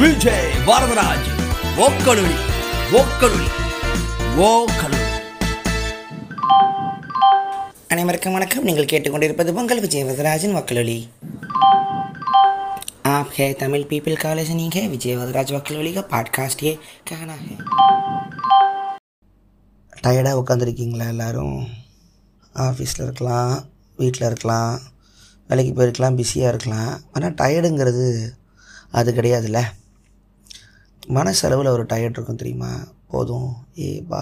Vijay Varadaraj vocal oli அனைவருக்கும் வணக்கம். நீங்கள் கேட்டுக்கொண்டிருப்பது உங்கள் விஜய் வரதராஜின் vocal oli. आप है तमिल पीपल का लिसनिंग है विजय वरदराज वकील ओली का पॉडकास्ट. ये कहना है டயர்டாக உட்காந்துருக்கீங்களா? எல்லோரும் ஆஃபீஸில் இருக்கலாம், வீட்டில் இருக்கலாம், வேலைக்கு போயிருக்கலாம், பிஸியாக இருக்கலாம். ஆனால் டயர்டுங்கிறது அது கிடையாதுல்ல. மனசளவில் ஒரு டயர்ட் இருக்கும் தெரியுமா? போதும் ஏப்பா.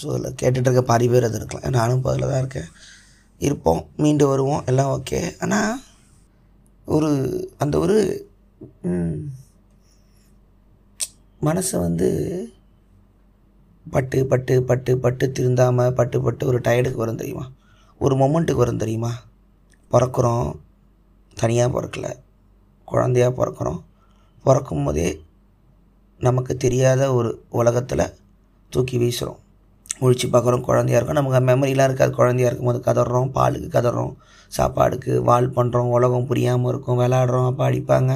ஸோ அதில் கேட்டுட்ருக்க பாதி பேர் அது இருக்கலாம். ஏன்னா நானும் அதில் தான் இருக்கேன். இருப்போம், மீண்டு வருவோம், எல்லாம் ஓகே. ஆனால் அந்த ஒரு மனசை பட்டு பட்டு பட்டு பட்டு திருந்தாமல் பட்டு பட்டு ஒரு டயர்டுக்கு வரும் தெரியுமா? ஒரு மொமெண்ட்டுக்கு வரும் தெரியுமா? பிறக்கிறோம், தனியாக பிறக்கலை, குழந்தையாக பிறக்கிறோம். பிறக்கும் போதே நமக்கு தெரியாத ஒரு உலகத்தில் தூக்கி வீசுகிறோம், முழிச்சு பார்க்குறோம். குழந்தையாக இருக்கும், நமக்கு மெமரிலாம் இருக்காது. குழந்தையாக இருக்கும்போது கதறோம், பாலுக்கு கதறோம், சாப்பாடுக்கு வால் பண்ணுறோம், உலகம் புரியாமல் இருக்கும், விளாடுறோம். அப்போ அடிப்பாங்க,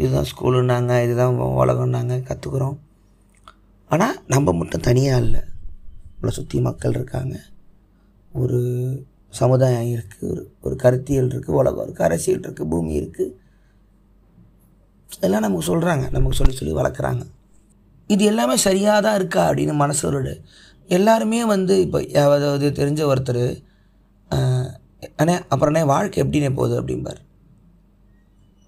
இதுதான் ஸ்கூலுன்னாங்க, இதுதான் உலகம்னாங்க, கற்றுக்குறோம். ஆனால் நம்ம மட்டும் தனியாக இல்லை, நம்மளை சுற்றி மக்கள் இருக்காங்க, ஒரு சமுதாயம் இருக்குது, ஒரு கருத்தியல் இருக்குது, உலகம் இருக்குது, அரசியல் இருக்குது, பூமி இருக்குது. எல்லாம் நமக்கு சொல்கிறாங்க, நமக்கு சொல்லி சொல்லி வளர்க்குறாங்க. இது எல்லாமே சரியாக தான் இருக்கா அப்படின்னு மனசோட எல்லாருமே இப்போ அதாவது தெரிஞ்ச ஒருத்தர், அண்ணே அப்புறம்ண்ணே வாழ்க்கை எப்படின்னே போகுது அப்படிம்பார்.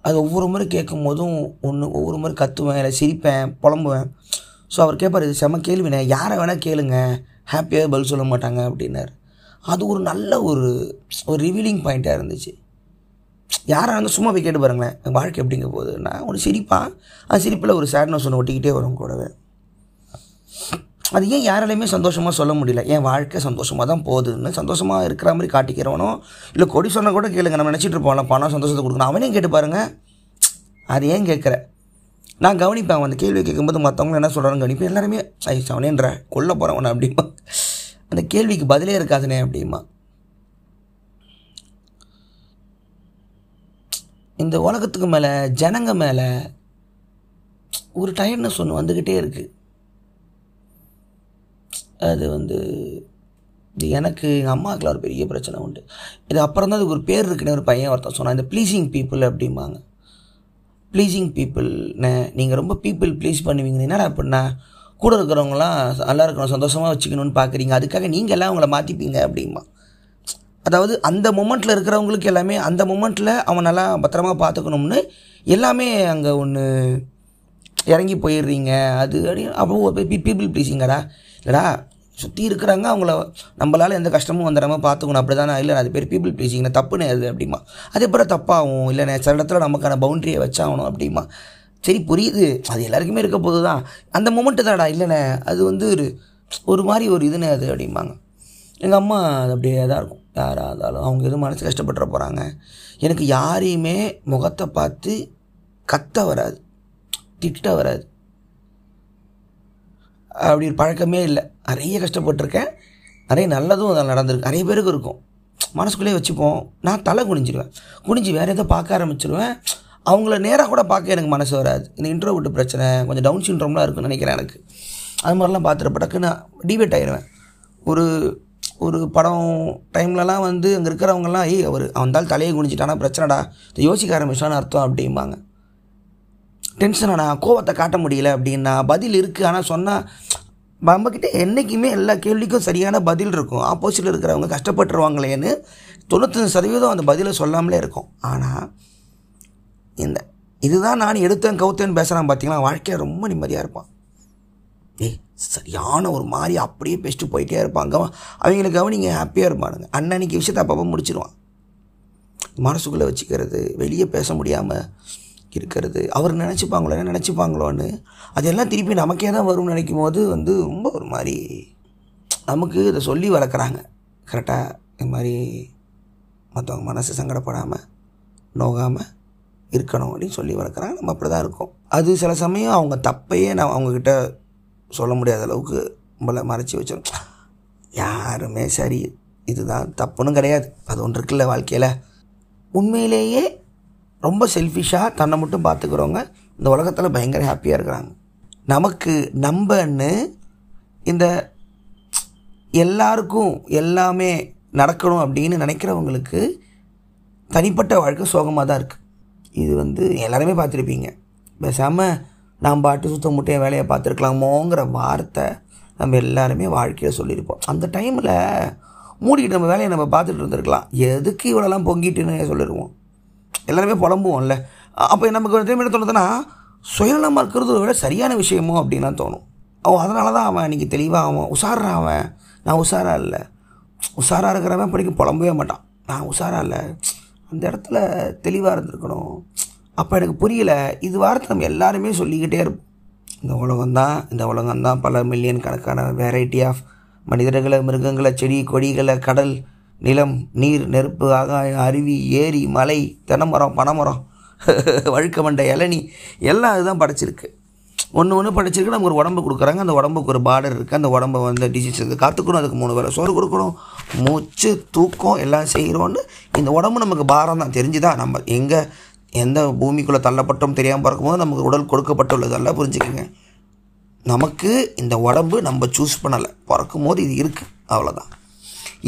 அது ஒவ்வொரு முறை கேட்கும் போதும் ஒன்று ஒவ்வொரு முறை கத்துவேன், இல்லை சிரிப்பேன், புலம்புவேன். ஸோ அவர் கேட்பார், இது செம கேள்விண்ணே, யாரை வேணால் கேளுங்க, ஹாப்பியாக பதில் சொல்ல மாட்டாங்க அப்படின்னார். அது ஒரு நல்ல ஒரு ரிவீலிங் பாயிண்ட்டாக இருந்துச்சு. யாராக இருந்தால் சும்மா போய் கேட்டு பாருங்களேன், வாழ்க்கை எப்படிங்க போகுதுன்னா ஒரு சிரிப்பாக, அந்த சிரிப்பில் ஒரு சேட்னஸ் ஒன்று ஒட்டிக்கிட்டே வரும் கூடவே. அது ஏன் யாராலையுமே சந்தோஷமாக சொல்ல முடியல, ஏன் வாழ்க்கை சந்தோஷமாக தான் போகுதுன்னு சந்தோஷமாக இருக்கிற மாதிரி காட்டிக்கிறவனோ இல்லை கொடி சொன்னால் கூட கேளுங்க, நம்ம நினச்சிட்டு இருப்போம்ல பணம் சந்தோஷத்தை கொடுக்கணும், அவனையும் கேட்டு பாருங்கள். அது ஏன் கேட்குற? நான் கவனிப்பேன், அந்த கேள்வி கேட்கும்போது மற்றவங்களும் என்ன சொல்கிறான்னு கவனிப்பேன். எல்லாருமே ஐஸ் அவனேன்ற கொல்ல போகிறவன அப்படிமா, அந்த கேள்விக்கு பதிலே இருக்காதுனே அப்படிமா. இந்த உலகத்துக்கு மேலே, ஜனங்க மேலே ஒரு டயர்ட்னஸ் ஒன்று வந்துக்கிட்டே இருக்குது. அது இது எனக்கு எங்கள் அம்மாவுக்குலாம் ஒரு பெரிய பிரச்சனை உண்டு. இது அப்புறம் தான் அதுக்கு ஒரு பேர் இருக்குன்னு ஒரு பையன் ஒருத்தன் சொன்னான், இந்த ப்ளீஸிங் பீப்புள் அப்படிம்பாங்க. ப்ளீஸிங் பீப்புள்ண்ணே, நீங்கள் ரொம்ப பீப்புள் ப்ளீஸ் பண்ணுவீங்க. என்னடா அப்படின்னா கூட இருக்கிறவங்களாம் நல்லா இருக்கணும், சந்தோஷமாக வச்சுக்கணும்னு பார்க்குறீங்க, அதுக்காக நீங்கள் எல்லாம் அவங்கள மாற்றிப்பீங்க அப்படிமா. அதாவது அந்த மொமெண்ட்டில் இருக்கிறவங்களுக்கு எல்லாமே அந்த மொமெண்ட்டில் அவன் நல்லா பத்திரமா பார்த்துக்கணும்னு எல்லாமே அங்கே ஒன்று இறங்கி போயிடுறீங்க. அது அப்படின்னு அப்போ பீப்புள் ப்ளீஸிங்கடா இல்லைடா, சுற்றி இருக்கிறாங்க அவங்கள நம்மளால் எந்த கஷ்டமும் வந்துடாமல் பார்த்துக்கணும் அப்படி தானே. இல்லை அது பேர் பீப்புள் ப்ளீஸிங்னா, தப்புன்னு அது அப்படிமா. அதே போல் தப்பாகவும் இல்லைண்ணே, சில இடத்துல நமக்கான பவுண்ட்ரியை வச்சாகணும் அப்படிமா. சரி புரியுது, அது எல்லாருக்குமே இருக்க போது தான், அந்த மொமெண்ட்டு தான்டா. இல்லைண்ணே அது ஒரு மாதிரி ஒரு இதுனே அது அப்படிம்பாங்க. எங்கள் அம்மா அது அப்படியே தான் இருக்கும். யாராக இருந்தாலும் அவங்க எதுவும் மனசு கஷ்டப்பட்டுற போகிறாங்க. எனக்கு யாரையுமே முகத்தை பார்த்து கத்த வராது, திட்ட வராது, அப்படி ஒரு பழக்கமே இல்லை. நிறைய கஷ்டப்பட்டுருக்கேன், நிறைய நல்லதும் அதில் நடந்திருக்கு, நிறைய பேருக்கு இருக்கும். மனசுக்குள்ளேயே வச்சுப்போம். நான் தலை குனிஞ்சிடுவேன், குனிஞ்சு வேறு எதாவது பார்க்க ஆரம்பிச்சிடுவேன். அவங்கள நேராக கூட பார்க்க எனக்கு மனசு வராது. இந்த இன்ட்ரோவர்ட் பிரச்சனை, கொஞ்சம் டவுன் சிண்ட்ரோம்லாம் இருக்குன்னு நினைக்கிறேன் எனக்கு. அது மாதிரிலாம் பார்த்துட்டப்பட்டக்கு நான் டிவேட் ஆகிடுவேன். ஒரு படம் டைம்லலாம் அங்கே இருக்கிறவங்கலாம் அவர் அவந்தால் தலையை குனிஞ்சிட்டானா பிரச்சனைடா, இதை யோசிக்க ஆரம்பிச்சான்னு அர்த்தம் அப்படிம்பாங்க. டென்ஷனானா, கோவத்தை காட்ட முடியல அப்படின்னா பதில் இருக்குது. ஆனால் சொன்னால் நம்மக்கிட்ட என்றைக்குமே எல்லா கேள்விக்கும் சரியான பதில் இருக்கும். ஆப்போசிட்டில் இருக்கிறவங்க கஷ்டப்பட்டுருவாங்களேன்னு 95% அந்த பதிலை சொல்லாமலே இருக்கும். ஆனால் இந்த இதுதான் நான் எடுத்தேன் கவுத்தேன்னு பேசுகிறான் பார்த்தீங்கன்னா, வாழ்க்கையை ரொம்ப நிம்மதியாக இருப்பான். சரியான ஒரு மாதிரி அப்படியே பேசிட்டு போயிட்டே இருப்பாங்க. அவங்களை கவனிங்க, ஹாப்பியாக இருப்பானுங்க. அன்னன்னைக்கு விஷயத்தை அப்பப்போ முடிச்சிடுவான். மனசுக்குள்ளே வச்சுக்கிறது, வெளியே பேச முடியாமல் இருக்கிறது, அவர் நினச்சிப்பாங்களோ என்ன நினச்சிப்பாங்களோன்னு அதெல்லாம் திருப்பி நமக்கே தான் வரும்னு நினைக்கும் போது ரொம்ப ஒரு மாதிரி நமக்கு இதை சொல்லி வளர்க்குறாங்க. கரெக்டாக இது மாதிரி மற்றவங்க மனசு சங்கடப்படாமல் நோகாமல் இருக்கணும் அப்படின்னு சொல்லி வளர்க்குறாங்க. நம்ம அப்படி தான் இருக்கோம். அது சில சமயம் அவங்க தப்பையே நான் அவங்கக்கிட்ட சொல்ல முடியாத அளவுக்கு நம்மளை மறைச்சி வச்சிடும். யாருமே சரி இதுதான் தப்புன்னு கிடையாது, அது ஒன்று இருக்குல்ல வாழ்க்கையில். உண்மையிலேயே ரொம்ப செல்ஃபிஷாக தன்னை மட்டும் பார்த்துக்கிறவங்க இந்த உலகத்தில் பயங்கர ஹாப்பியாக இருக்கிறாங்க. நமக்கு நம்பன்னு இந்த எல்லாருக்கும் எல்லாமே நடக்கணும் அப்படின்னு நினைக்கிறவங்களுக்கு தனிப்பட்ட வாழ்க்கை சோகமாக தான் இருக்குது. இது எல்லாருமே பார்த்துருப்பீங்க. பேசாமல் நாம் பாட்டு சுத்த முட்டையை வேலையை பார்த்துருக்கலாமோங்கிற வார்த்தை நம்ம எல்லாருமே வாழ்க்கையில் சொல்லியிருப்போம். அந்த டைமில் மூடிக்கிட்டு நம்ம வேலையை நம்ம பார்த்துட்டு இருந்திருக்கலாம். எதுக்கு இவ்வளோலாம் பொங்கிட்டுன்னு சொல்லிடுவோம், எல்லாருமே புலம்புவோம்ல. அப்போ நமக்கு என்ன தோணுதுன்னா, சுயநலமாக இருக்கிறது விட சரியான விஷயமோ அப்படின்லாம் தோணும். அவன் அதனால தான் அவன் இன்றைக்கி தெளிவாக அவன் உஷாரா, அவன் நான் உஷாராக இல்லை, உஷாராக இருக்கிறவன் அப்படி புலம்பவே மாட்டான். நான் உஷாராக இல்லை, அந்த இடத்துல தெளிவாக இருந்திருக்கணும், அப்போ எனக்கு புரியலை. இது வார்த்தை நம்ம எல்லாருமே சொல்லிக்கிட்டே இருப்போம். இந்த உலகம்தான் பல மில்லியன் கணக்கான வெரைட்டி ஆஃப் மனிதர்களை, மிருகங்களை, செடி கொடிகளை, கடல், நிலம், நீர், நெருப்பு, ஆகாயம், அருவி, ஏரி, மலை, தென்னமரம், பனைமரம், வழுக்க மண்டை, இளநி, எல்லாம் அதுதான் படைச்சிருக்கு. ஒன்று படைச்சிருக்கு. நமக்கு ஒரு உடம்பு கொடுக்குறாங்க, அந்த உடம்புக்கு ஒரு பார்டர் இருக்குது. அந்த உடம்பை டிசீஸ் காத்துக்கணும், அதுக்கு 3 வேளை சோறு கொடுக்கணும், மூச்சு தூக்கம் எல்லாம் செய்கிறோன்னு இந்த உடம்பு நமக்கு பாரம் தான். தெரிஞ்சுதான் நம்ம எங்கே எந்த பூமிக்குள்ளே தள்ளப்பட்டோம் தெரியாமல் பார்க்கும்போது நமக்கு உடல் கொடுக்கப்பட்டுள்ளதெல்லாம் புரிஞ்சுக்கோங்க. நமக்கு இந்த உடம்பு நம்ம சூஸ் பண்ணலை, பிறக்கும் போது இது இருக்குது, அவ்வளோதான்.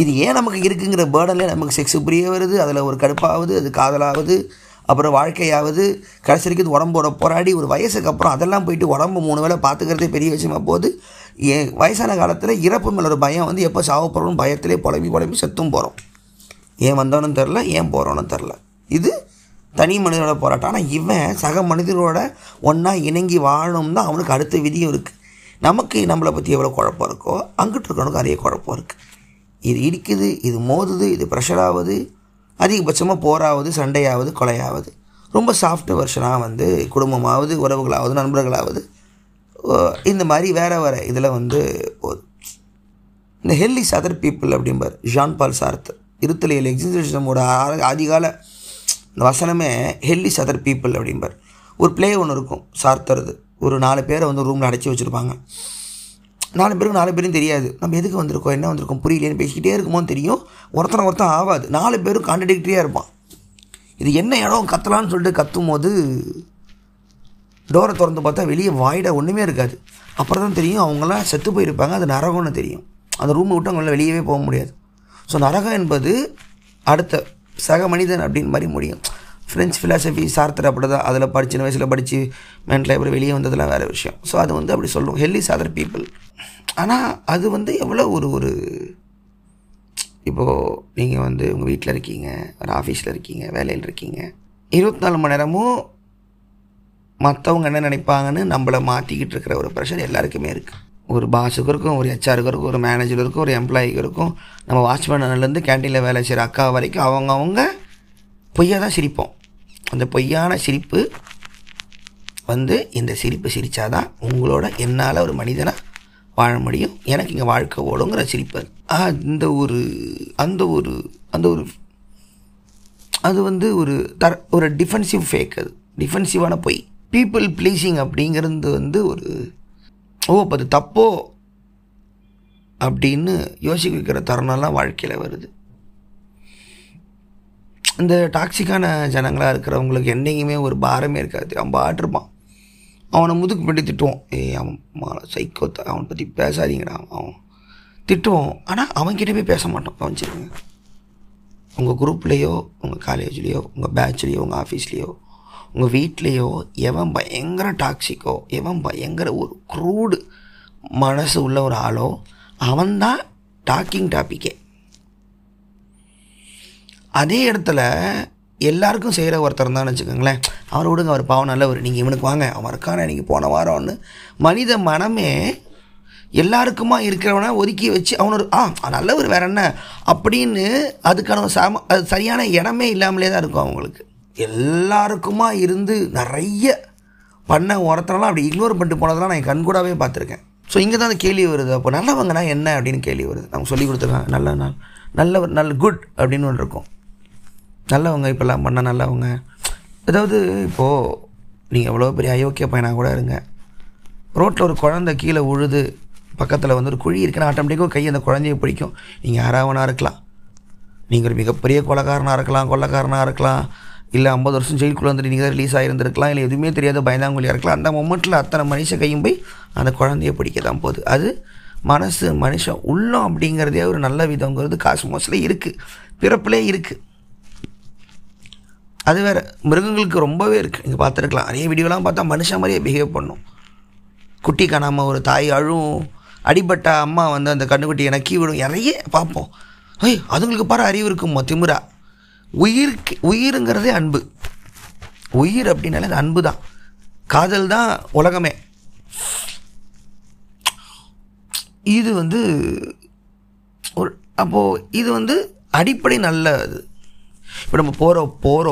இது ஏன் நமக்கு இருக்குங்கிற பேர்டனில் நமக்கு செக்ஸ் புரிய வருது, அதில் ஒரு கடுப்பாகுது, அது காதலாகுது, அப்புறம் வாழ்க்கையாவது, கடைசி வரைக்கும் இது உடம்போட போராடி ஒரு வயசுக்கு அப்புறம் அதெல்லாம் போயிட்டு உடம்பு 3 வேளை பார்த்துக்கிறதே பெரிய விஷயமா போது. வயசான காலத்தில் இறப்பு மேலே ஒரு பயம், எப்போ சாவப்படுறோன்னு பயத்திலே புலம்பி செத்தும் போகிறோம். ஏன் வந்தோன்னு தெரில, ஏன் போகிறோன்னு தெரில. இது தனி மனிதனோட போராட்டம். ஆனால் இவன் சக மனிதனோட ஒன்றா இணங்கி வாழணும் தான் அவனுக்கு அடுத்த விதியும் இருக்குது. நமக்கு நம்மளை பற்றி எவ்வளோ குழப்பம் இருக்கோ அங்கிட்டு இருக்கவனுக்கு நிறைய குழப்பம் இருக்குது. இது இடிக்குது, இது மோதுது, இது ப்ரெஷராகுது, அதிகபட்சமாக போராவது, சண்டையாவது, கொலையாவது, ரொம்ப சாஃப்ட் வெர்ஷனாக குடும்பமாவது, உறவுகளாவது, நண்பர்களாவது, இந்த மாதிரி வேறு இதில் இந்த ஹெல்லி சதர் பீப்புள் அப்படிம்பார் ஜான் பால் சார்த். இருத்தலையில் எக்ஸிஸ்டன்ஸோட ஆதிகால இந்த வசனமே ஹெல்லி சதர் பீப்புள் அப்படிம்பார். ஒரு பிளே ஒன்று இருக்கும் சார்த்தருது. ஒரு 4 பேரை ரூமில் அடைச்சி வச்சுருப்பாங்க. 4 பேருக்கும் தெரியாது நம்ம எதுக்கு வந்திருக்கோம், என்ன வந்திருக்கோம் புரியலேன்னு பேசிக்கிட்டே இருக்குமோ தெரியும். ஒருத்தன் ஆகாது. 4 பேரும் கான்ட்ரடிக்டரியாக இருப்பான். இது என்ன இடம் கத்தலான்னு சொல்லிட்டு கத்தும் போது டோரை திறந்து பார்த்தா வெளியே வாயிடாக ஒன்றுமே இருக்காது. அப்புறம் தான் தெரியும் அவங்களாம் செத்து போயிருப்பாங்க, அது நரகம்னு தெரியும். அந்த ரூமை விட்டு அவங்களால வெளியவே போக முடியாது. ஸோ நரகம் என்பது அடுத்த சக மனிதன் அப்படின்னு மாதிரி முடியும். ஃப்ரெஞ்ச் ஃபிலாசபி சார்த்தர் அப்படி தான், அதில் படித்து சின்ன வயசில் படித்து மென்டல் எப்படி வெளியே வந்ததெல்லாம் வேறு விஷயம். ஸோ அது அப்படி சொல்லும் ஹெல்லி சதர் பீப்புள். ஆனால் அது எவ்வளோ ஒரு இப்போது நீங்கள் உங்கள் வீட்டில் இருக்கீங்க, ஒரு ஆஃபீஸில் இருக்கீங்க, வேலையில் இருக்கீங்க, 24 மணி நேரமும் மற்றவங்க என்ன நினைப்பாங்கன்னு நம்மளை மாற்றிக்கிட்டு இருக்கிற ஒரு ப்ரெஷர் எல்லாருக்குமே இருக்குது. ஒரு பாஸுக்கு இருக்கும், ஒரு ஹெச்ஆருக்கு இருக்கும், ஒரு மேனேஜருக்கு இருக்கும், ஒரு எம்ப்ளாயிக்கு இருக்கும், நம்ம வாட்ச்மேன்லேருந்து கேன்டீனில் வேலை செய்கிற அக்கா வரைக்கும் அவங்க பொய்யா தான் சிரிப்போம். அந்த பொய்யான சிரிப்பு இந்த சிரிப்பு சிரித்தாதான் உங்களோட என்னால் ஒரு மனிதனாக வாழ முடியும், எனக்கு இங்கே வாழ்க்கை ஓடுங்கிற சிரிப்பு. அது ஒரு டிஃபென்சிவ் ஃபேக், அது டிஃபென்சிவான பொய். பீப்புள் ப்ளீஸிங் அப்படிங்கிறது ஒரு அப்போ அது தப்போ அப்படின்னு யோசிக்க வைக்கிற தருணம்லாம் வாழ்க்கையில் வருது. இந்த டாக்ஸிக்கான ஜனங்களாக இருக்கிறவங்களுக்கு என்றைக்குமே ஒரு பாரமே இருக்காது. அவன் பாட்டிருப்பான், அவனை முதுக்கு பின்னாடி திட்டுவோம், அவன் சைக்கோத்த, அவனை பற்றி பேசாதீங்கடா, அவன் திட்டுவோம். ஆனால் அவன்கிட்ட போய் பேச மாட்டோம். கவனிச்சிருங்க, உங்கள் குரூப்லேயோ, உங்கள் காலேஜ்லேயோ, உங்கள் பேட்ச்லேயோ, உங்கள் ஆஃபீஸ்லேயோ, உங்கள் வீட்லேயோ எவன் பயங்கர டாக்ஸிக்கோ, எவன் பயங்கர ஒரு க்ரூடு மனசு உள்ள ஒரு ஆளோ அவன்தான் டாக்கிங் டாப்பிக்கே. அதே இடத்துல எல்லாருக்கும் செய்கிற ஒருத்தர் தான் வச்சுக்கோங்களேன். அவரை விடுங்க, அவர் பாவம் நல்லவர், நீங்கள் இவனுக்கு வாங்க, அவன் இருக்கான இன்றைக்கி போன வாரம்னு மனித மனமே எல்லாருக்குமா இருக்கிறவனை ஒதுக்கி வச்சு அவனோட நல்லவர் வேற என்ன அப்படின்னு அதுக்கான அது சரியான இடமே இல்லாமலே தான் இருக்கும். அவங்களுக்கு எல்லாருக்குமா இருந்து நிறைய பண்ண ஒருத்தரெல்லாம் அப்படி இக்னோர் பண்ணிட்டு போனதெல்லாம் நான் கண்கூடாவே பார்த்துருக்கேன். ஸோ இங்கே தான் அந்த கேள்வி வருது. அப்போ நல்லவங்கன்னா என்ன அப்படின்னு கேள்வி வருது. நம்ம சொல்லி கொடுத்துருக்காங்க நல்ல நாள், நல்லவர், நல்ல குட் அப்படின்னு ஒன்று இருக்கும். நல்லவங்க இப்போல்லாம் பண்ண நல்லவங்க. அதாவது இப்போது நீங்கள் எவ்வளோ பெரிய அயோக்கிய பையனாக கூட இருங்க, ரோட்டில் ஒரு குழந்தை கீழே உழுது, பக்கத்தில் ஒரு குழி இருக்குன்னா ஆட்டோமேட்டிக்காக கை அந்த குழந்தையை பிடிக்கும். நீங்கள் யாராவனாக இருக்கலாம், நீங்கள் ஒரு மிகப்பெரிய கொலைக்காரனாக இருக்கலாம், கொள்ளைக்காரனாக இருக்கலாம், இல்லை 50 வருஷம் ஜெயிலுக்குள்ளே வந்துட்டு நீங்கள் தான் ரிலீஸ் ஆகியிருந்துருக்கலாம், இல்லை எதுவுமே தெரியாத பயந்தாங்கொழியாக இருக்கலாம். அந்த மொமெண்ட்டில் அத்தனை மனுஷ கையும் போய் அந்த குழந்தைய பிடிக்க தான் போகுது. அது மனசு மனுஷன் உள்ளம் அப்படிங்கிறதே ஒரு நல்ல விதங்கிறது காஸ்மோஸில் இருக்குது, பிறப்புலேயே இருக்குது. அது வேறு மிருகங்களுக்கு ரொம்பவே இருக்குது. நீங்கள் பார்த்துருக்கலாம் நிறைய வீடியோலாம் பார்த்தா மனுஷன் மாதிரியே பிஹேவ் பண்ணும். குட்டி காணாமல் ஒரு தாய் அழும், அடிபட்ட அம்மா வந்து அந்த கண்ணுக்குட்டி எனக்கி விடும். நிறைய பார்ப்போம். ஐய் அதுங்களுக்கு பாரு அறிவு இருக்குமா திமுறா. உயிருக்கு உயிருங்கிறதே அன்பு. உயிர் அப்படின்னாலே அது அன்பு தான், காதல் தான் உலகமே. இது வந்து ஒரு அப்போது இது வந்து அடிப்படை நல்லது. இப்போ நம்ம போகிறோம்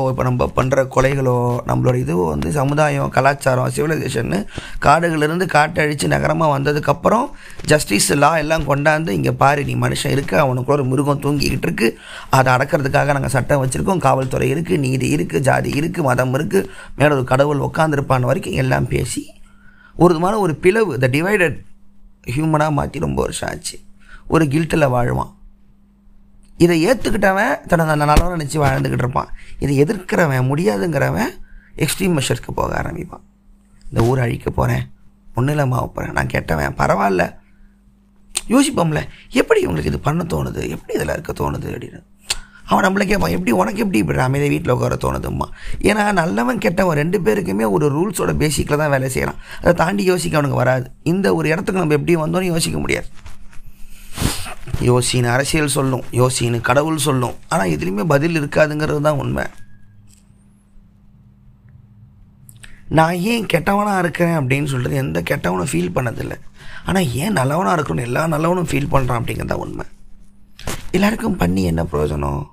இப்போ நம்ம பண்ணுற கொலைகளோ நம்மளோட இதுவோ வந்து சமுதாயம் கலாச்சாரம் சிவிலைசேஷன்னு காடுகளிலிருந்து காட்டழித்து நகரமாக வந்ததுக்கப்புறம் ஜஸ்டிஸ் லா எல்லாம் கொண்டாந்து இங்கே பாரு நீ மனுஷன் இருக்குது, அவனுக்குள்ள ஒரு மிருகம் தூங்கிக்கிட்டு இருக்குது, அதை அடக்கிறதுக்காக நாங்கள் சட்டம் வச்சுருக்கோம், காவல்துறை இருக்குது, நீதி இருக்குது, ஜாதி இருக்குது, மதம் இருக்குது, மேலே ஒரு கடவுள் உட்காந்துருப்பான வரைக்கும் எல்லாம் பேசி ஒரு விதமான ஒரு பிளவு த டிவைடட் ஹியூமனாக மாற்றி ரொம்ப வருஷம் ஆச்சு. ஒரு கில்ட்டில் வாழ்வான். இதை ஏற்றுக்கிட்டவன் தன்னை அந்த நல்லவன் நினச்சி வாழ்ந்துக்கிட்டு இருப்பான். இதை எதிர்க்கிறவன் முடியாதுங்கிறவன் எக்ஸ்ட்ரீம் மெஷருக்கு போக ஆரம்பிப்பான். இந்த ஊரை அழிக்க போகிறேன், ஒன்றும் இல்லாமல் போகிறேன், நான் கேட்டவன் பரவாயில்ல. யோசிப்போம்ல எப்படி இவங்களுக்கு இது பண்ண தோணுது, எப்படி இதில் இருக்க தோணுது அப்படின்னு. அவன் நம்மளை கேட்பான் எப்படி உனக்கு எப்படி இப்படி அமைதியை வீட்டில் உட்கார தோணுதும்மா. ஏன்னா நல்லவன் கேட்டவன் ரெண்டு பேருக்குமே ஒரு ரூல்ஸோட பேசிக்கில் தான் வேலை செய்கிறான். அதை தாண்டி யோசிக்க அவனுக்கு வராது. இந்த ஒரு இடத்துக்கு நம்ம எப்படி வந்தோன்னு யோசிக்க முடியாது. யோசின்னு அரசியல் சொல்லும், யோசின்னு கடவுள் சொல்லும், ஆனால் எதுலேயுமே பதில் இருக்காதுங்கிறது தான் உண்மை. நான் ஏன் கெட்டவனாக இருக்கிறேன் அப்படின்னு சொல்கிறது எந்த கெட்டவனும் ஃபீல் பண்ணதில்லை. ஆனால் ஏன் நல்லவனாக இருக்கணும்னு எல்லா நல்லவனும் ஃபீல் பண்ணுறான் அப்படிங்கிறது தான் உண்மை. எல்லாருக்கும் பண்ணி என்ன பிரயோஜனம்,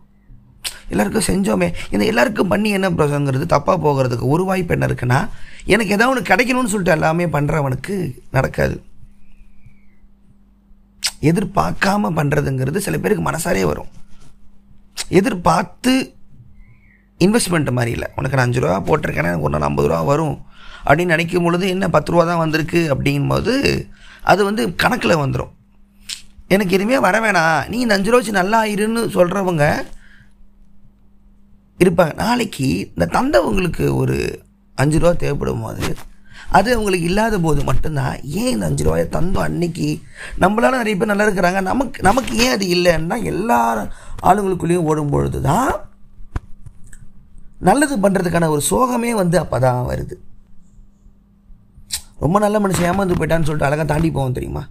எல்லாருக்கும் செஞ்சோமே. இந்த எல்லாருக்கும் பண்ணி என்ன பிரயோஜனங்கிறது தப்பாக போகிறதுக்கு ஒரு வாய்ப்பு என்ன இருக்குன்னா, எனக்கு எதாவது ஒன்று கிடைக்கணும்னு சொல்லிட்டு எல்லாமே பண்ணுறவனுக்கு நடக்காது. எதிர்பார்க்காம பண்ணுறதுங்கிறது சில பேருக்கு மனசாரே வரும். எதிர்பார்த்து இன்வெஸ்ட்மெண்ட் மாதிரி இல்லை, உனக்கு நான் 5 ரூபா போட்டிருக்கேன்னா எனக்கு ஒன்று 50 ரூபா வரும் அப்படின்னு நினைக்கும் பொழுது என்ன 10 ரூபா தான் வந்திருக்கு அப்படிங்கும்போது அது வந்து கணக்கில் வந்துடும். எனக்கு எதுவுமே வர வேணாம், நீ இந்த 5 ரூபா வச்சு நல்லா ஆயிருன்னு சொல்கிறவங்க இருப்பாங்க. நாளைக்கு இந்த தந்தை உங்களுக்கு ஒரு 5 ரூபா தேவைப்படும் போது அது அவங்களுக்கு இல்லாத போது மட்டும்தான் ஏன் இந்த 5 ரூபாயை தந்தோம் அன்னைக்கு நம்மளால நிறைய பேர் நல்லா இருக்கிறாங்க, நமக்கு ஏன் அது இல்லைன்னா எல்லா ஆளுங்களுக்குள்ளேயும் ஓடும்பொழுது தான் நல்லது பண்ணுறதுக்கான ஒரு சோகமே வந்து அப்போ தான் வருது. ரொம்ப நல்ல மனுஷன் ஏமாந்து போயிட்டான்னு சொல்லிட்டு அழகாக தாண்டி போவோம் தெரியுமா.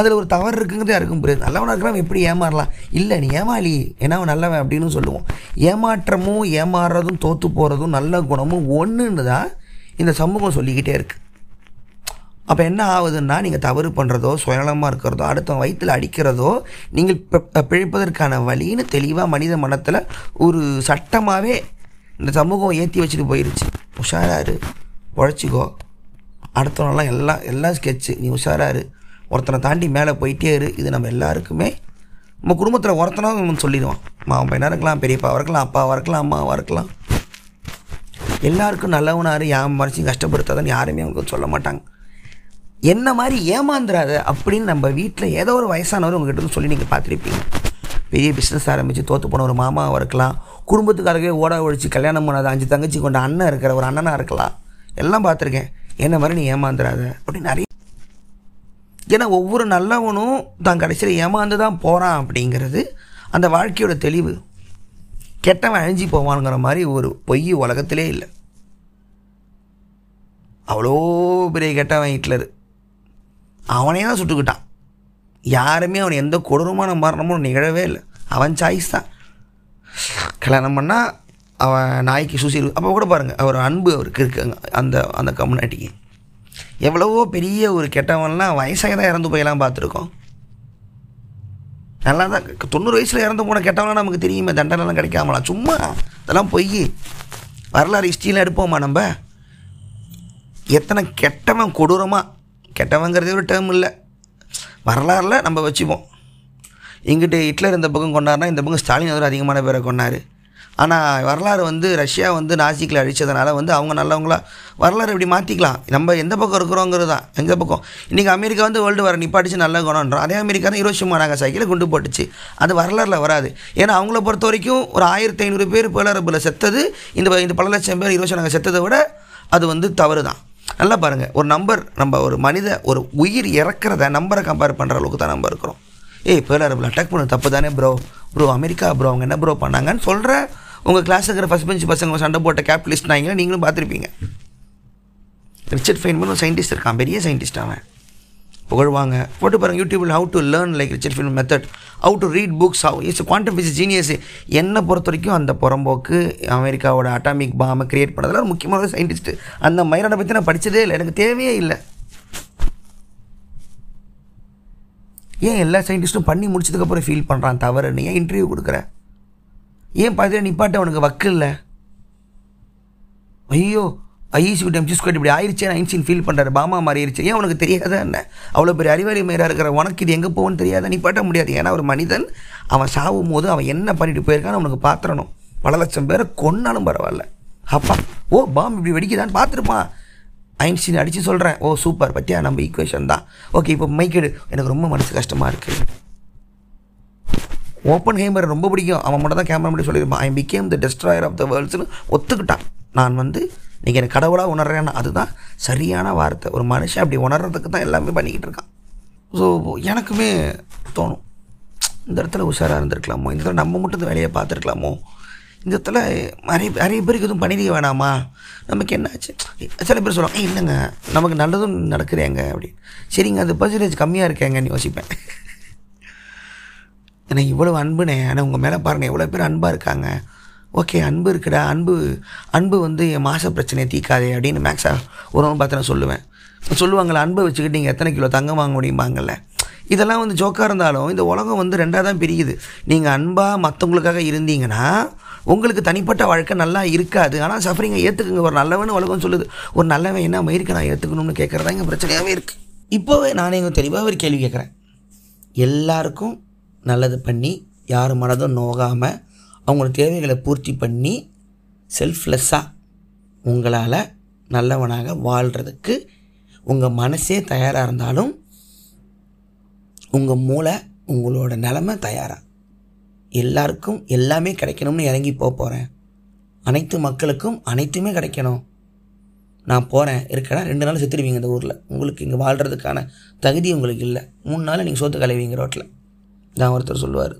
அதில் ஒரு தவறு இருக்குங்கிறதே யாருக்கும் புரியாது. நல்லவனாக இருக்கிறவன் எப்படி ஏமாறலாம், இல்லை நீ ஏமாளி ஏன்னா அவன் நல்லவன் அப்படின்னு சொல்லுவோம். ஏமாற்றமும் ஏமாறுறதும் தோற்று போகிறதும் நல்ல குணமும் ஒன்றுன்னு தான் இந்த சமூகம் சொல்லிக்கிட்டே இருக்குது. அப்போ என்ன ஆகுதுன்னா, நீங்கள் தவறு பண்ணுறதோ சுயநலமாக இருக்கிறதோ அடுத்தவன் வயிற்றில் அடிக்கிறதோ நீங்கள் பிழைப்பதற்கான வழின்னு தெளிவாக மனித மனத்தில் ஒரு சட்டமாகவே இந்த சமூகம் ஏற்றி வச்சுட்டு போயிடுச்சு. உஷாராரு, உழைச்சிக்கோ, அடுத்தவனெல்லாம் எல்லாம் ஸ்கெட்சு, நீ உஷாராரு, ஒருத்தனை தாண்டி மேலே போயிட்டே இரு. இது நம்ம எல்லாருக்குமே நம்ம குடும்பத்தில் ஒருத்தனாக சொல்லிடுவான். மாமன் பையனாக இருக்கலாம், பெரியப்பாவாக இருக்கலாம், அப்பாவாக இருக்கலாம், அம்மாவாக இருக்கலாம். எல்லாருக்கும் நல்லவனாரு ஏமாறிச்சும் கஷ்டப்படுத்தாதான்னு யாருமே அவங்க சொல்ல மாட்டாங்க. என்ன மாதிரி ஏமாந்துடாத அப்படின்னு நம்ம வீட்டில் ஏதோ ஒரு வயசானவர் உங்ககிட்ட வந்து சொல்லி நீங்கள் பார்த்துருப்பீங்க. பெரிய பிஸ்னஸ் ஆரம்பித்து தோற்று போன ஒரு மாமாவாக இருக்கலாம், குடும்பத்துக்காரவே ஓட ஒழிச்சு கல்யாணம் பண்ணாத 5 தங்கச்சி கொண்ட அண்ணன் இருக்கிற ஒரு அண்ணனாக இருக்கலாம். எல்லாம் பார்த்துருக்கேன். என்ன மாதிரி நீ ஏமாந்துடாத அப்படின்னு நிறைய. ஏன்னா ஒவ்வொரு நல்லவனும் தான் கடைசியில் ஏமாந்து தான் போகிறான் அப்படிங்கிறது அந்த வாழ்க்கையோட தெளிவு. கெட்டவன் அழிஞ்சு போவானுங்கிற மாதிரி ஒரு பொய் உலகத்திலே இல்லை. அவ்வளோ பெரிய கெட்டவன் ஹிட்லர், அவனே தான் சுட்டுக்கிட்டான். யாருமே அவன் எந்த கொடூரமான மரணமும் நிகழவே இல்லை. அவன் சாய்ஸ் தான். கல்யாணம் பண்ணால் அவன் நாய்க்கு சூசைடு. அப்போ கூட பாருங்கள் அவர் அன்பு அவருக்கு இருக்குங்க அந்த அந்த கம்யூனிட்டிக்கு. எவ்வளவோ பெரிய ஒரு கெட்டவன்லாம் வயசாக தான் இறந்து போயெல்லாம் பார்த்துருக்கோம். நல்லா தான் 90 வயசில் இறந்து போன கெட்டவனா நமக்கு தெரியுமே, தண்டனைலாம் கிடைக்காமலாம். சும்மா இதெல்லாம் பொய். வரலாறு ஹிஸ்ட்ரியெலாம் எடுப்போமா நம்ம? எத்தனை கெட்டவன் கொடூரமாக, கெட்டவங்கிறதே ஒரு டேர்ம் இல்லை, வரலாறில் நம்ம வச்சுப்போம். இங்கிட்டு ஹிட்லர் இந்த பக்கம் கொண்டாருனா இந்த பக்கம் ஸ்டாலின் அவர் அதிகமான பேரை கொண்டார். ஆனால் வரலாறு வந்து ரஷ்யா வந்து நாசிக்கில் அழித்ததுனால வந்து அவங்க நல்லவங்களா வரலாறு இப்படி மாற்றிக்கலாம். நம்ம எந்த பக்கம் இருக்கிறோங்கிறது தான். எந்த பக்கம் இன்றைக்கி அமெரிக்கா வந்து வேர்ல்டு வார் நிப்பாட்டிச்சு நல்ல குணன்றோம். அதே அமெரிக்கா தான் ஹிரோஷிமா நாகசாக்கியில் குண்டு போட்டுச்சு. அது வரலாறில் வராது. ஏன்னா அவங்கள பொறுத்த வரைக்கும் ஒரு 1500 பேர் பேரரபில் செத்தது இந்த 100,000 பேர் ஹிரோஷிமா நாகசாக்கி செத்ததை விட அது வந்து தவறு தான். நல்லா பாருங்கள், ஒரு நம்பர் நம்ம ஒரு மனித ஒரு உயிர் இறக்கிறத நம்பரை கம்பேர் பண்ணுற அளவுக்கு தான் நம்ம இருக்கிறோம். பேரரபில் அட்டாக் பண்ண தப்பு தானே ப்ரோ அமெரிக்கா ப்ரோ அவங்க என்ன ப்ரோ பண்ணாங்கன்னு சொல்கிற உங்கள் கிளாஸ் இருக்கிற ஃபஸ்ட் பெஞ்ச் பசங்க சண்டை போட்ட கேபிட்டலிஸ்ட் நாய்ங்களே நீங்களும் பார்த்துருப்பீங்க. ரிச்சர்ட் ஃபெய்ன்மேன் ஒரு சயின்டிஸ்ட் இருக்கான், பெரிய சயின்டிஸ்ட், அவன் புகழ்வாங்க. போட்டு பாருங்கள் யூடியூபில் how to learn like Richard Feynman method, how to read books, how is quantum physics genius. என்னை பொறுத்த வரைக்கும் அந்த புறம்போக்கு அமெரிக்காவோட அட்டாமிக் பாமை கிரியேட் பண்ணதில் ஒரு முக்கியமான சயின்டிஸ்ட். அந்த மயிரோட பற்றி நான் படித்ததே இல்லை, எனக்கு தேவையே இல்லை. ஏன் எல்லா சயின்டிஸ்ட்டும் பண்ணி முடிச்சதுக்கப்புறம் ஃபீல் பண்ணுறான் தவறுன்னு ஏன் இன்டர்வியூ கொடுக்குற? ஏன் பார்த்துட்டு நிப்பாட்ட அவனுக்கு வக்கு இல்லை? ஐயோ IEQ/MC² இப்படி ஆயிடுச்சேன்னு ஐன்ஸ்டீன் ஃபீல் பண்ணுறாரு, பாமா மாறிடுச்சு. ஏன் அவனுக்கு தெரியாதா என்ன? அவ்வளோ பெரிய அறிவாளி மேயராக இருக்கிற உனக்கு இது எங்கே போகணும்னு தெரியாத நிப்பாட்ட முடியாது. ஏன்னா ஒரு மனிதன் அவன் சாவும் போது அவன் என்ன பண்ணிட்டு போயிருக்கான்னு அவனுக்கு பார்த்துடணும். 100,000 பேரை கொன்னாலும் பரவாயில்ல, அப்பா ஓ பாம் இப்படி வெடிக்குதான்னு பார்த்துருப்பான். ஐன்ஸ்டீன் அடித்து சொல்கிறேன், ஓ சூப்பர் பத்தியா நம்ம ஈக்குவேஷன் தான், ஓகே இப்போ மைக்கெடு எனக்கு ரொம்ப மனசு கஷ்டமாக இருக்குது. ஓப்பன் ஹேமர் ரொம்ப பிடிக்கும், அவன் மட்டும் தான் கேமரா மட்டும் சொல்லியிருப்பான், I became the destroyer of the வேர்ல்ட்ஸ்னு ஒத்துக்கிட்டான். நான் வந்து நீங்கள் எனக்கு கடவுளாக உணர்றேன்னா அதுதான் சரியான வார்த்தை. ஒரு மனுஷன் அப்படி உணர்றதுக்கு தான் எல்லாமே பண்ணிக்கிட்டு இருக்கான். ஸோ எனக்குமே தோணும், இந்த இடத்துல உஷாராக இருந்திருக்கலாமோ, இந்த இடத்துல நம்ம மட்டும் இந்த வேலையை பார்த்துருக்கலாமோ, இந்த இடத்துல நிறைய பேருக்கு எதுவும் பண்ணிக்க வேணாமா, நமக்கு என்ன ஆச்சு? சில பேர் சொல்லுவாங்க இல்லைங்க நமக்கு நல்லதும் நடக்கிறேங்க அப்படின்னு. சரிங்க அந்த பர்சன்டேஜ் கம்மியாக இருக்கேங்கன்னு யோசிப்பேன். ஏன்னா இவ்வளோ அன்புனே, ஆனால் உங்கள் மேலே பாருங்கள் எவ்வளோ பேர் அன்பாக இருக்காங்க. ஓகே அன்பு இருக்குடா, அன்பு வந்து என் மாச பிரச்சனையை தீக்காதே அப்படின்னு மேக்ஸா ஒருவன் பார்த்து நான் சொல்லுவேன். சொல்லுவாங்களே அன்பை வச்சுக்கிட்டு நீங்கள் எத்தனை கிலோ தங்கம் வாங்க முடியுமாங்கள்ல. இதெல்லாம் வந்து ஜோக்காக இருந்தாலும் இந்த உலகம் வந்து ரெண்டாக தான் பிரியுது. நீங்கள் அன்பாக மற்றவங்களுக்காக இருந்தீங்கன்னா உங்களுக்கு தனிப்பட்ட வாழ்க்கை நல்லா இருக்காது. ஆனால் சஃபரிங்கை ஏற்றுக்குங்க, ஒரு நல்லவன்னு உலகம் சொல்லுது. ஒரு நல்லவன் என்ன மயிருக்கு நான் ஏற்றுக்கணும்னு கேட்குறதா இங்கே பிரச்சனையாகவே இருக்குது. இப்போவே நானே எங்கள் தெளிவாக ஒரு கேள்வி கேட்குறேன், எல்லாருக்கும் நல்லது பண்ணி யார் மனதும் நோகாமல் அவங்களோட தேவைகளை பூர்த்தி பண்ணி செல்ஃப்லெஸ்ஸாக உங்களால் நல்லவனாக வாழ்கிறதுக்கு உங்கள் மனசே தயாராக இருந்தாலும் உங்கள் மூளை உங்களோட நிலமை தயாராக எல்லாருக்கும் எல்லாமே கிடைக்கணும்னு இறங்கி போகிறேன். அனைத்து மக்களுக்கும் அனைத்துமே கிடைக்கணும் நான் போகிறேன் இருக்கேன்னா 2 நாள் செத்துடுவீங்க. இந்த ஊரில் உங்களுக்கு இங்கே வாழ்கிறதுக்கான தகுதி உங்களுக்கு இல்லை. 3 நாள் நீங்கள் சோத்து கலைவீங்க ரோட்டில் தான். ஒருத்தர் சொல்லுவார்,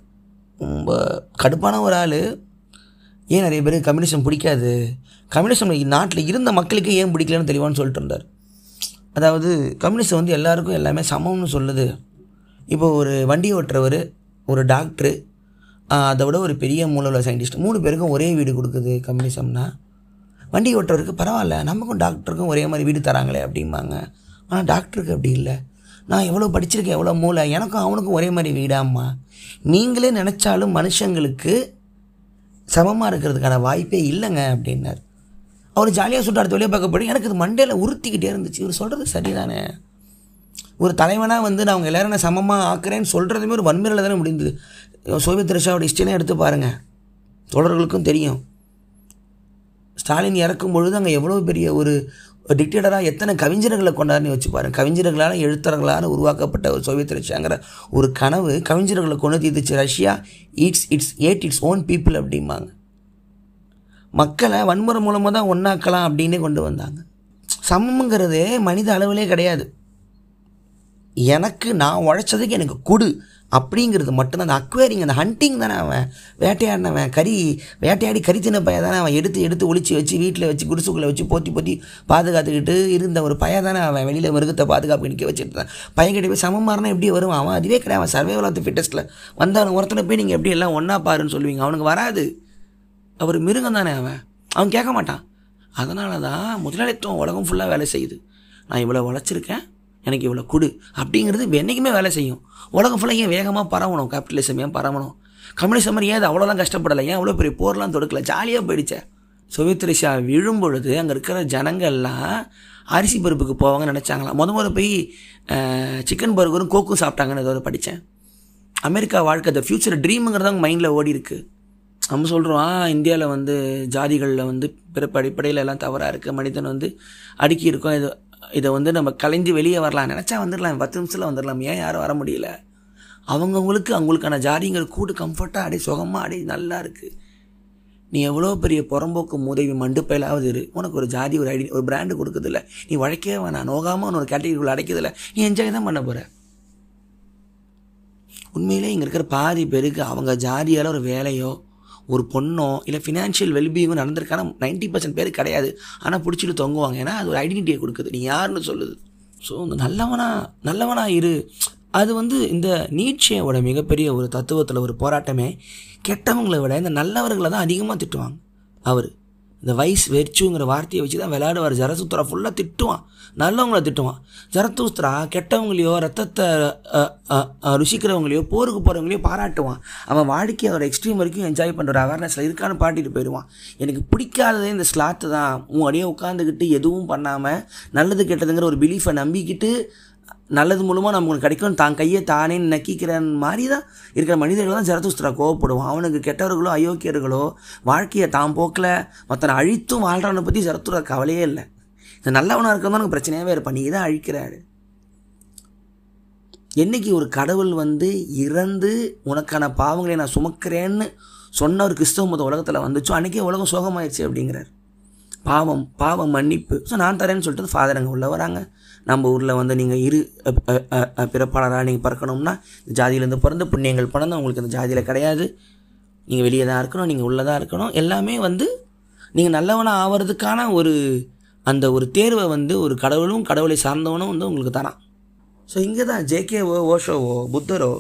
ரொம்ப கடுப்பான ஒரு ஆள், ஏன் நிறைய பேருக்கு கம்யூனிசம் பிடிக்காது, கம்யூனிசம் நாட்டில் இருந்த மக்களுக்கு ஏன் பிடிக்கலன்னு தெளிவான்னு சொல்லிட்டு இருந்தார். அதாவது கம்யூனிசம் வந்து எல்லாருக்கும் எல்லாமே சமம்னு சொல்லுது. இப்போ ஒரு வண்டி ஓட்டுறவர், ஒரு டாக்டரு, அதை விட ஒரு பெரிய மூளை சயின்டிஸ்ட், 3 பேருக்கும் ஒரே வீடு கொடுக்குது கம்யூனிசம்னா. வண்டி ஓட்டுறவருக்கு பரவாயில்ல நமக்கும் டாக்டருக்கும் ஒரே மாதிரி வீடு தராங்களே அப்படிம்பாங்க. ஆனால் டாக்டருக்கு அப்படி இல்லை, நான் எவ்வளோ படிச்சிருக்கேன் எவ்வளோ மூளை எனக்கும் அவனுக்கும் ஒரே மாதிரி வீடாம்மா. நீங்களே நினச்சாலும் மனுஷங்களுக்கு சமமாக இருக்கிறதுக்கான வாய்ப்பே இல்லைங்க அப்படின்னார். அவர் ஜாலியாக சுட்டு அடுத்த வழியாக பார்க்கப்படும். எனக்கு இது மண்டையில் உறுத்திக்கிட்டே இருந்துச்சு, இவர் சொல்கிறது சரிதானே. ஒரு தலைவனாக வந்து நான் அவங்க எல்லோரும் நான் சமமாக ஆக்குறேன்னு சொல்கிறதுமே ஒரு வன்முறையில் தானே முடிந்தது. சோவியத் ரஷ்யாவோட ஹிஸ்டரியெலாம் எடுத்து பாருங்கள், தோழர்களுக்கும் தெரியும். ஸ்டாலின் இறக்கும் பொழுது அங்கே எவ்வளோ பெரிய ஒரு டிக்டேட்டராக எத்தனை கவிஞர்களை கொண்டாருன்னு வச்சு பாருங்கள். கவிஞர்களால் எழுத்தர்களால் உருவாக்கப்பட்ட ஒரு சோவியத் ரஷ்யாங்கிற ஒரு கனவு கவிஞர்களை கொண்டு தீர்த்துச்சு. Russia eats its own people அப்படிம்பாங்க. மக்களை வன்முறை மூலமாக தான் ஒன்றாக்கலாம் அப்படின்னு கொண்டு வந்தாங்க. சமங்கிறதே மனித அளவிலே கிடையாது. எனக்கு நான் உழைச்சதுக்கு எனக்கு கொடு அப்படிங்கிறது மட்டும்தான். அந்த அக்வேரிங் அந்த ஹண்டிங் தானே. அவன் வேட்டையாடினவன் வேட்டையாடி கறி தின்ன பையன் தானே. அவன் எடுத்து ஒழிச்சு வச்சு வீட்டில் வச்சு குடிசுக்குள்ளே வச்சு போத்தி பாதுகாத்துக்கிட்டு இருந்த ஒரு பையன் தானே. அவன் வெளியில் மிருகத்தை பாதுகாப்பு நிற்க வச்சுட்டு தான் பையன்கிட்ட போய் சமமாரினா எப்படி வருவான்? அவன் அதுவே கிடையாது. அவன் சர்வைவல் ஆஃப் தி ஃபிட்டஸ்ட்டில் வந்தவன் ஒருத்தனை போய் நீங்கள் எப்படி எல்லாம் ஒன்றா பாருன்னு சொல்லுவீங்க? அவனுக்கு வராது. அவர் மிருகம் தானே. அவன் கேட்க மாட்டான். அதனால தான் முதலாளித்துவம் உலகம் ஃபுல்லாக வேலை செய்யுது. நான் இவ்வளோ உழைச்சிருக்கேன் எனக்கு இவ்வளோ கொடு அப்படிங்கிறது என்றைக்குமே வேலை செய்யும். உலகம் ஃபுல்லாக ஏன் வேகமாக பரவணும்? கேபிட்டலிசம் ஏன் பரவணும்? கம்யூனிசம் ஏன் அது அவ்வளோலாம் கஷ்டப்படலை? ஏன் அவ்வளோ பெரிய போர்லாம் தொடுக்கலை? ஜாலியாக போயிடுச்சேன். சோவியத் ரஷ்யா விழும்பொழுது அங்கே இருக்கிற ஜனங்கள்லாம் அரிசி பருப்புக்கு போவாங்கன்னு நினச்சாங்களாம். முதல்ல போய் சிக்கன் பர்கரும் கோக்கும் சாப்பிட்டாங்கன்னு ஏதோ படித்தேன். அமெரிக்கா வாழ்க்கை த ஃப்யூச்சர் ட்ரீமுங்கிறத அவங்க மைண்டில் ஓடி இருக்குது. நம்ம சொல்கிறோம் இந்தியாவில் வந்து ஜாதிகளில் வந்து பிறப்பு அடிப்படையில் எல்லாம் தவறாக இருக்குது, மனிதன் வந்து அடுக்கி இருக்கோம், இதை வந்து நம்ம கலைந்து வெளியே வரலாம், நினச்சா வந்துடலாம், 10 நிமிஷத்தில் வந்துடலாம், ஏன் யாரும் வர முடியல? அவங்கவுங்களுக்கு அவங்களுக்கான ஜாதிங்கிற கூடு கம்ஃபர்ட்டாக அடி சுகமாக அடி நல்லா இருக்குது. நீ எவ்வளோ பெரிய புறம்போக்கு மூதவி மண்டுப்பையிலாவது இரு, உனக்கு ஒரு ஜாதி ஒரு ஐடி ஒரு பிராண்டு கொடுக்குறதில்ல, நீ வழக்கே வேணாம், நோகாமல் உன்னோட கேட்டகரிக்குள்ளே அடைக்கிறதில்ல, நீ என்ஜாய் தான் பண்ண போகிற. உண்மையிலே இங்கே இருக்கிற பாதி பேருக்கு அவங்க ஜாதியால் ஒரு வேலையோ ஒரு பொண்ணோ இல்லை ஃபினான்ஷியல் வெல்பீயிங்கும் நடந்திருக்கான 90% பேர் கிடையாது. ஆனால் பிடிச்சிட்டு தொங்குவாங்க, ஏன்னா அது ஒரு ஐடென்டிட்டியை கொடுக்குது, நீ யாருன்னு சொல்லுது. ஸோ நல்லவனா இரு. அது வந்து இந்த நீட்சையோட மிகப்பெரிய ஒரு தத்துவத்தில் ஒரு போராட்டமே, கெட்டவங்களை விட இந்த நல்லவர்களை தான் அதிகமாக திட்டுவாங்க. அவர் இந்த வைஸ் வெர்ச்சுங்கிற வார்த்தையை வச்சு தான் விளையாடுவார். ஜரசூத்ரா ஃபுல்லாக திட்டுவான், நல்லவங்கள திட்டுவான். ஜரசூத்ரா கெட்டவங்களையோ ரத்தத்தை ருசிக்கிறவங்களையோ போருக்கு போகிறவங்களையோ பாராட்டுவான். அவன் வாழ்க்கை அதோட எக்ஸ்ட்ரீம் வரைக்கும் என்ஜாய் பண்ணுற அவேர்னஸில் இருக்கான்னு பாட்டிட்டு போயிடுவான். எனக்கு பிடிக்காததே இந்த ஸ்லாத்து தான். அப்படியே உட்காந்துக்கிட்டு எதுவும் பண்ணாமல் நல்லது கெட்டதுங்கிற ஒரு பிலீஃபை நம்பிக்கிட்டு நல்லது மூலமாக நமக்கு கிடைக்கும் தான் கையை தானே நக்கிக்கிறேன் மாதிரி தான் இருக்கிற மனிதர்கள் தான் ஜரதுஸ்திரா கோவப்படுவான். அவனுக்கு கெட்டவர்களோ அயோக்கியர்களோ வாழ்க்கையை தான் போக்கில் மற்ற அழித்தும் வாழ்கிறவனை பற்றி ஜரதுஸ்திரா கவலையே இல்லை. இந்த நல்லவனாக இருக்கிறதா எனக்கு பிரச்சனையாகவே இருப்பான், நீ தான் அழிக்கிறாரு. என்றைக்கு ஒரு கடவுள் வந்து இறந்து உனக்கான பாவங்களை நான் சுமக்கிறேன்னு சொன்ன ஒரு கிறிஸ்தவ மத உலகத்தில் வந்துச்சோ அன்றைக்கே உலகம் சோகமாயிடுச்சு அப்படிங்கிறார். பாவம் மன்னிப்பு ஸோ நான் தரேன்னு சொல்லிட்டு ஃபாதரங்க உள்ளே வராங்க. நம்ம ஊரில் வந்து நீங்கள் இரு பிறப்பாளராக நீங்கள் பிறக்கணும்னா இந்த ஜாதியிலேருந்து பிறந்து புண்ணியங்கள் பிறந்து உங்களுக்கு இந்த ஜாதியில் கிடையாது, நீங்கள் வெளியே தான் இருக்கணும், நீங்கள் உள்ளே தான் இருக்கணும், எல்லாமே வந்து நீங்கள் நல்லவனாக ஆகிறதுக்கான அந்த ஒரு தேர்வை வந்து ஒரு கடவுளும் கடவுளை சார்ந்தவனும் வந்து உங்களுக்கு தரான். ஸோ இங்கே தான் ஜேகேவோ ஓஷோவோ புத்தரோ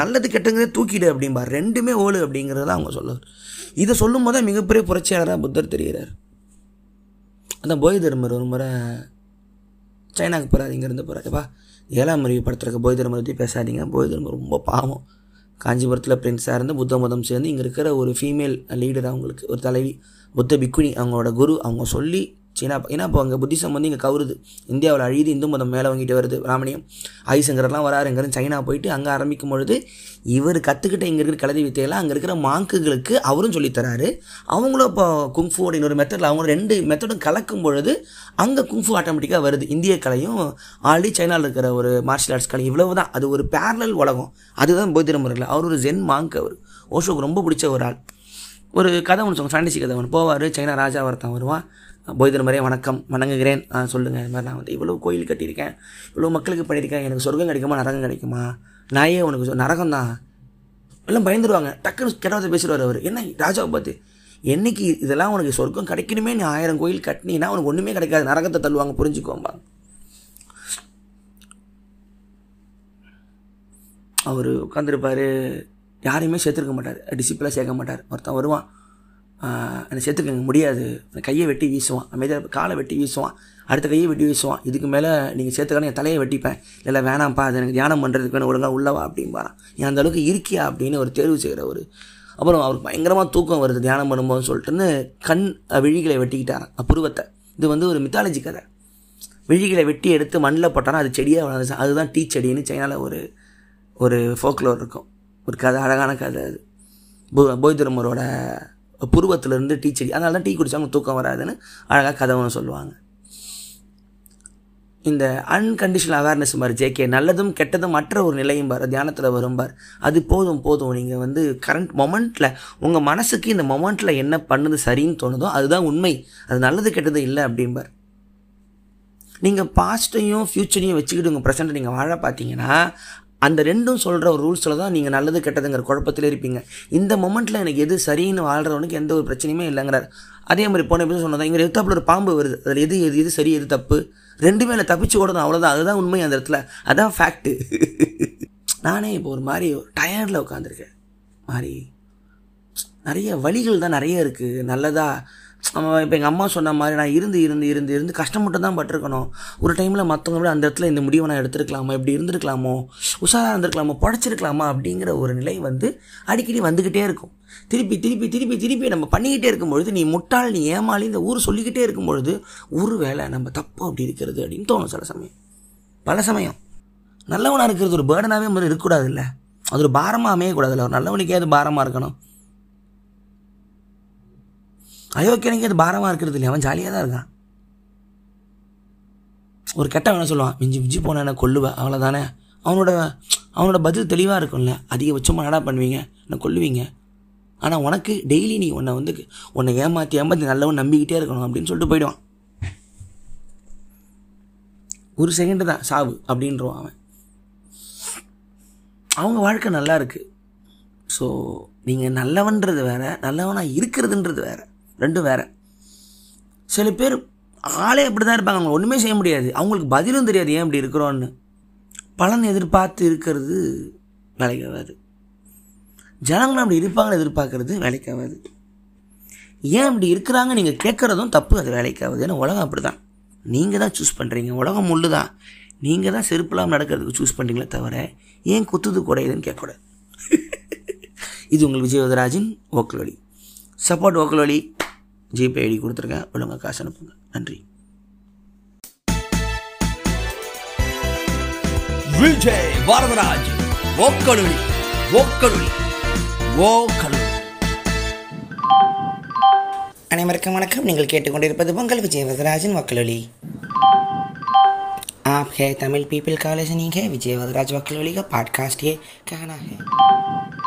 நல்லது கெட்டங்கிறத தூக்கிடு அப்படிம்பார், ரெண்டுமே ஓடு அப்படிங்கிறத அவங்க சொல்லுவார். இதை சொல்லும் போதே மிகப்பெரிய புரட்சியாளராக புத்தர் தெரிகிறார். அந்த போய் தர்மர் ஒரு முறை சைனாவுக்கு போகிறார், இங்கேருந்து போகிறாருப்பா 7ஆம் அறிவு படத்திற்கு போய் தர்மரை பற்றி பேசாதீங்க. போய் தர்மர் ரொம்ப பாவம், காஞ்சிபுரத்தில் பிரின்ஸாக இருந்து புத்த மதம் சேர்ந்து இங்கே இருக்கிற ஒரு ஃபீமேல் லீடர், அவங்களுக்கு ஒரு தலைவி புத்த பிக்குனி அவங்களோட குரு, அவங்க சொல்லி சீனா ஏன்னா இப்போ அங்கே புத்திசம் வந்து இங்கே கவுருது, இந்தியாவில் அழியுது, இந்து மதம் மேலே வாங்கிட்டு வருது, பிராமணியம் ஐசங்கரெலாம் வராரு. இங்கேருந்து சைனா போயிட்டு அங்கே ஆரம்பிக்கும் பொழுது இவர் கற்றுக்கிட்ட இங்கே இருக்கிற கலதி வித்தையெல்லாம் அங்கே இருக்கிற மாங்குகளுக்கு அவரும் சொல்லித்தராரு. அவங்களும் இப்போ குங்ஃபுவோட இன்னொரு மெத்தடில் அவங்க 2 மெத்தடும் கலக்கும் பொழுது அங்கே குங்ஃபு ஆட்டோமேட்டிக்காக வருது. இந்திய கலையும் ஆல்ரெடி சைனாவில் இருக்கிற ஒரு மார்ஷியல் ஆர்ட்ஸ் கலை, இவ்வளவு தான், அது ஒரு பேரலல் உலகம். அதுதான் போய் திரும்புறதில்ல. அவர் ஒரு ஜென் மாங்க், அவர் ஓஷோக்கு ரொம்ப பிடிச்ச ஒரு ஆள். ஒரு கதை ஒன்று சொல்லுவாங்க, ஃபேண்டசி கதை ஒன்று போவார், சைனா ராஜா ஒருத்தான் வருவான், போய்தர் மாதிரியே வணக்கம் வணங்குகிறேன், சொல்லுங்கள் இது மாதிரி நான் வந்து இவ்வளோ கோயில் கட்டியிருக்கேன், இவ்வளோ மக்களுக்கு பண்ணியிருக்கேன், எனக்கு சொர்க்கம் கிடைக்குமா நரகம் கிடைக்குமா? நாயே உனக்கு நரகம் தான். எல்லாம் பயந்துருவாங்க, டக்குன்னு கெட்டவத்தை பேசிடுவார் அவர். என்ன ராஜாவை பார்த்து, என்றைக்கு இதெல்லாம் உனக்கு சொர்க்கம் கிடைக்கணுமே, நீ 1000 கோயில் கட்டினீன்னா உனக்கு ஒன்றுமே கிடைக்காது, நரகத்தை தள்ளுவாங்க புரிஞ்சுக்கோம்பா. அவர் உட்காந்துருப்பார், யாரையுமே சேர்த்துருக்க மாட்டார், டிசிப்ளினாக சேர்க்க மாட்டார். ஒருத்தன் வருவான், என்னை சேர்த்துக்கங்க முடியாது, கையை வெட்டி வீசுவான், அமைதியாக காலை வெட்டி வீசுவான், அடுத்த கையை வெட்டி வீசுவான், இதுக்கு மேலே நீங்கள் சேர்த்துக்கணும் என் தலையை வெட்டிப்பேன், இல்லை வேணாம்ப்பா அது எனக்கு தியானம் பண்ணுறதுக்கு வேணும், ஒழுங்காக உள்ளவா அப்படின்பாரான், ஏன் அந்தளவுக்கு இருக்கியா அப்படின்னு ஒரு தேர்வு செய்கிற ஒரு. அப்புறம் அவருக்கு பயங்கரமாக தூக்கம் வருது தியானம் பண்ணும்போதுன்னு சொல்லிட்டுன்னு கண் விழிகளை வெட்டிக்கிட்டாரான், அப்புருவத்தை. இது வந்து ஒரு மித்தாலஜி கதை. விழிகளை வெட்டி எடுத்து மண்ணில் போட்டானா அது செடியாக வளர்ந்துச்சு, அதுதான் டீ செடின்னு சைனாவில் ஒரு ஃபோக்லோர் இருக்கும், ஒரு கதை, அழகான கதை. அது போய்தர்மரோட புருவத்திலேருந்து டீ செடி, அதனால தான் டீ குடித்தாங்க தூக்கம் வராதுன்னு அழகாக கதவுன்னு சொல்லுவாங்க. இந்த அன்கண்டிஷனல் அவேர்னஸ் பார் ஜேகே, நல்லதும் கெட்டதும் மற்ற ஒரு நிலையும் பார் தியானத்தில் வரும்பார். அது போதும் நீங்கள் வந்து கரண்ட் மொமெண்ட்டில் உங்கள் மனசுக்கு இந்த மொமெண்ட்டில் என்ன பண்ணுது சரின்னு தோணுதோ அதுதான் உண்மை, அது நல்லது கெட்டது இல்லை அப்படிம்பார். நீங்கள் பாஸ்ட்டையும் ஃப்யூச்சரையும் வச்சுக்கிட்டு உங்கள் ப்ரெசென்ட்டை நீங்கள் வாழ பார்த்தீங்கன்னா அந்த ரெண்டும் சொல்கிற ஒரு ரூல்ஸில் தான் நீங்கள் நல்லது கெட்டதுங்கிற குழப்பத்தில் இருப்பீங்க. இந்த மொமெண்ட்டில் எனக்கு எது சரின்னு வாழ்கிறவனுக்கு எந்த ஒரு பிரச்சனையுமே இல்லைங்கிறார். அதே மாதிரி போன எப்படி சொன்னதான் இங்கே எதிர்த்தாப்பில் ஒரு பாம்பு வருது, அதில் எது சரி எது தப்பு, ரெண்டுமே இல்லை தப்பிச்சு ஓடணும் அவ்வளோதான், அதுதான் உண்மை அந்த இடத்துல, அதுதான் ஃபேக்ட்டு. நானே இப்போ ஒரு மாதிரி டயர்டில் உட்காந்துருக்கேன், மாதிரி நிறைய வழிகள் தான் நிறைய இருக்குது. நல்லதா நம்ம இப்போ எங்கள் அம்மா சொன்ன மாதிரி நான் இருந்து கஷ்டப்பட்டு தான் பட்டிருக்கணும், ஒரு டைமில் மற்றவங்களோட அந்த இடத்துல இந்த முடிவை நான் எடுத்துருக்கலாமா, இப்படி இருந்திருக்கலாமோ, உஷாராக இருந்திருக்கலாமோ, படைச்சிருக்கலாமா அப்படிங்கிற ஒரு நிலை வந்து அடிக்கடி வந்துக்கிட்டே இருக்கும். திருப்பி நம்ம பண்ணிக்கிட்டே இருக்கும்பொழுது நீ முட்டாள் நீ ஏமாளி இந்த ஊர் சொல்லிக்கிட்டே இருக்கும்பொழுது ஒரு வேளை நம்ம தப்பு அப்படி இருக்கிறது அப்படின்னு தோணும் சில சமயம். பல சமயம் நல்லவனாக இருக்கிறது ஒரு பேர்டனாகவே மாதிரி இருக்கக்கூடாது இல்லை, அது ஒரு பாரமாக அமையக்கூடாது இல்லை, ஒரு நல்லவனுக்கே அது பாரமாக இருக்கணும். அயோக்கியனுக்கு அது பாரமாக இருக்கிறது இல்லையா, அவன் ஜாலியாக தான் இருக்கான். ஒரு கெட்ட வேணா சொல்லுவான், மிஞ்சி மிஞ்சி போன என்ன கொல்லுவேன் அவ்வளோதானே. அவனோட பதில் தெளிவாக இருக்கும்ல, அதிகபட்சமாக நடா பண்ணுவீங்க நான் கொல்லுவீங்க. ஆனால் உனக்கு டெய்லி நீ உன்னை ஏமாற்றி நல்லவன் நம்பிக்கிட்டே இருக்கணும் அப்படின்னு சொல்லிட்டு போயிடுவான். ஒரு செகண்டு தான் சாவு அப்படின்றான் அவன். அவங்க வாழ்க்கை நல்லா இருக்குது. ஸோ நீங்கள் நல்லவன்றது வேறு, நல்லவனாக இருக்கிறதுன்றது வேறு, ரெண்டும் வேறு. சில பேர் ஆளே அப்படி தான் இருப்பாங்க, அவங்க ஒன்றுமே செய்ய முடியாது, அவங்களுக்கு பதிலும் தெரியாது ஏன் இப்படி இருக்கிறோன்னு. பலன் எதிர்பார்த்து இருக்கிறது வேலைக்காகாது, ஜனங்களும் அப்படி இருப்பாங்கன்னு எதிர்பார்க்கறது வேலைக்காகாது. ஏன் இப்படி இருக்கிறாங்க நீங்கள் கேட்குறதும் தப்பு, அது வேலைக்காகாது. ஏன்னா உலகம் அப்படி தான், நீங்கள் தான் சூஸ் பண்ணுறீங்க. உலகம் முள்ளு தான், நீங்கள் தான் செருப்பெல்லாம் நடக்கிறதுக்கு சூஸ் பண்ணுறீங்களே தவிர ஏன் குத்துது குடையுதுன்னு கேட்கக்கூடாது. இது உங்கள் விஜயவதராஜின் vocal oli. Support vocal oli, GPay ID கொடுத்துருக்கேன், ஒழுங்காக காசு அனுப்புங்க. நன்றி. Vijay Varadaraj vocal oli vocal oli vocal oli. அனைவருக்கும் வணக்கம். நீங்கள் கேட்டுக்கொண்டிருப்பது உங்கள் விஜய் வரதராஜின் vocal oli. आप है तमिल पीपल कॉलेज नहीं है, विजय वदराज वकलोली का पॉडकास्ट ये कहना है.